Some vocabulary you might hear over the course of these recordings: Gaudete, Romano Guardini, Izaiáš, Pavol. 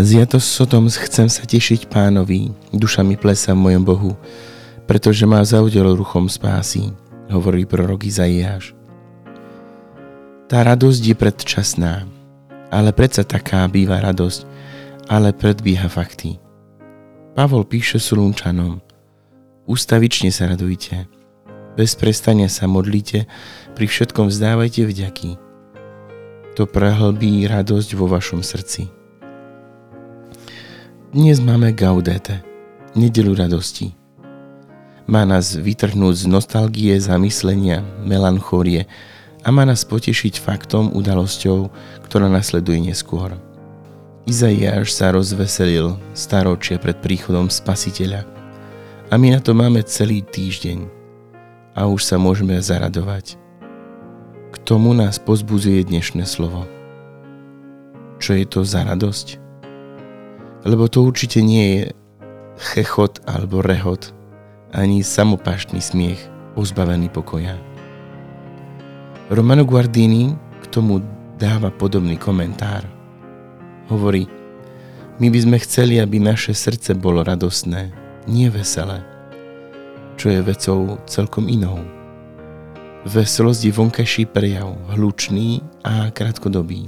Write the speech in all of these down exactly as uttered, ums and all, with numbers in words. Zjato sotom chcem sa tešiť Pánovi, duša mi plesá v mojom Bohu, pretože ma zaudel ruchom spásy, hovorí prorok Izaiáš. Tá radosť je predčasná, ale predsa taká býva radosť, ale predbieha fakty. Pavol píše Solunčanom: Ústavične sa radujte, bez prestania sa modlite, pri všetkom vzdávajte vďaky. To prehlbí radosť vo vašom srdci. Dnes máme Gaudete, nedeľu radosti. Má nás vytrhnúť z nostalgie, zamyslenia, melanchólie a má nás potešiť faktom, udalosťou, ktorá nasleduje neskôr. Izaiáš sa rozveselil staročie pred príchodom Spasiteľa a my na to máme celý týždeň a už sa môžeme zaradovať. K tomu nás pozbudzuje dnešné slovo. Čo je to za radosť? Lebo to určite nie je chechot alebo rehot, ani samopaštný smiech pozbavený pokoja. Romano Guardini k tomu dáva podobný komentár. Hovorí: my by sme chceli, aby naše srdce bolo radosné, nie veselé, čo je vecou celkom inou. Veselosť je vonkajší prejav, hlučný a krátkodobý.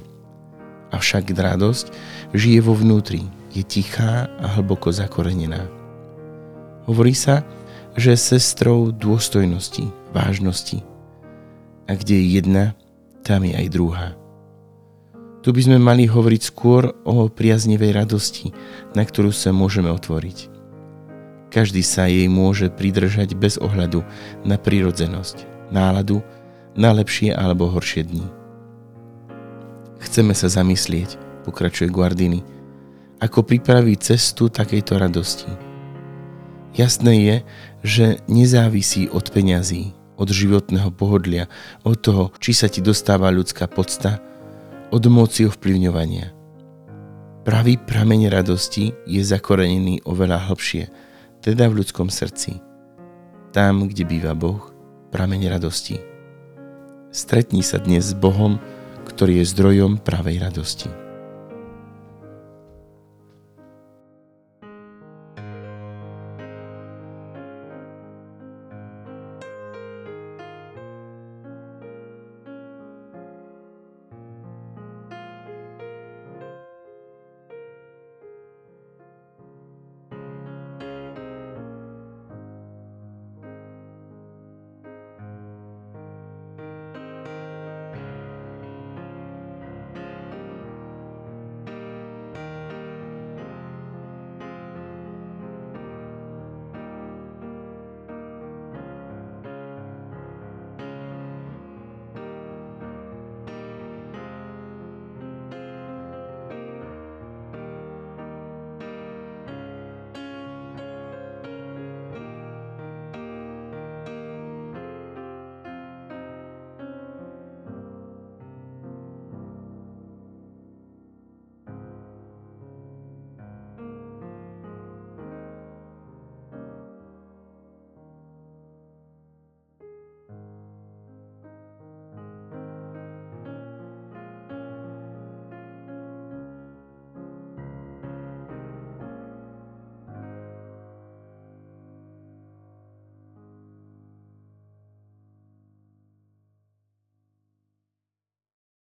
Avšak radosť žije vo vnútri, je tichá a hlboko zakorenená. Hovorí sa, že je sestrou dôstojnosti, vážnosti. A kde je jedna, tam je aj druhá. Tu by sme mali hovoriť skôr o priaznivej radosti, na ktorú sa môžeme otvoriť. Každý sa jej môže pridržať bez ohľadu na prirodzenosť, náladu, na lepšie alebo horšie dni. Chceme sa zamyslieť, pokračuje Guardini, ako pripraviť cestu takejto radosti. Jasné je, že nezávisí od peňazí, od životného pohodlia, od toho, či sa ti dostáva ľudská podsta, od moci ovplyvňovania. Pravý prameň radosti je zakorenený oveľa hlbšie, teda v ľudskom srdci. Tam, kde býva Boh, prameň radosti. Stretni sa dnes s Bohom, ktorý je zdrojom pravej radosti.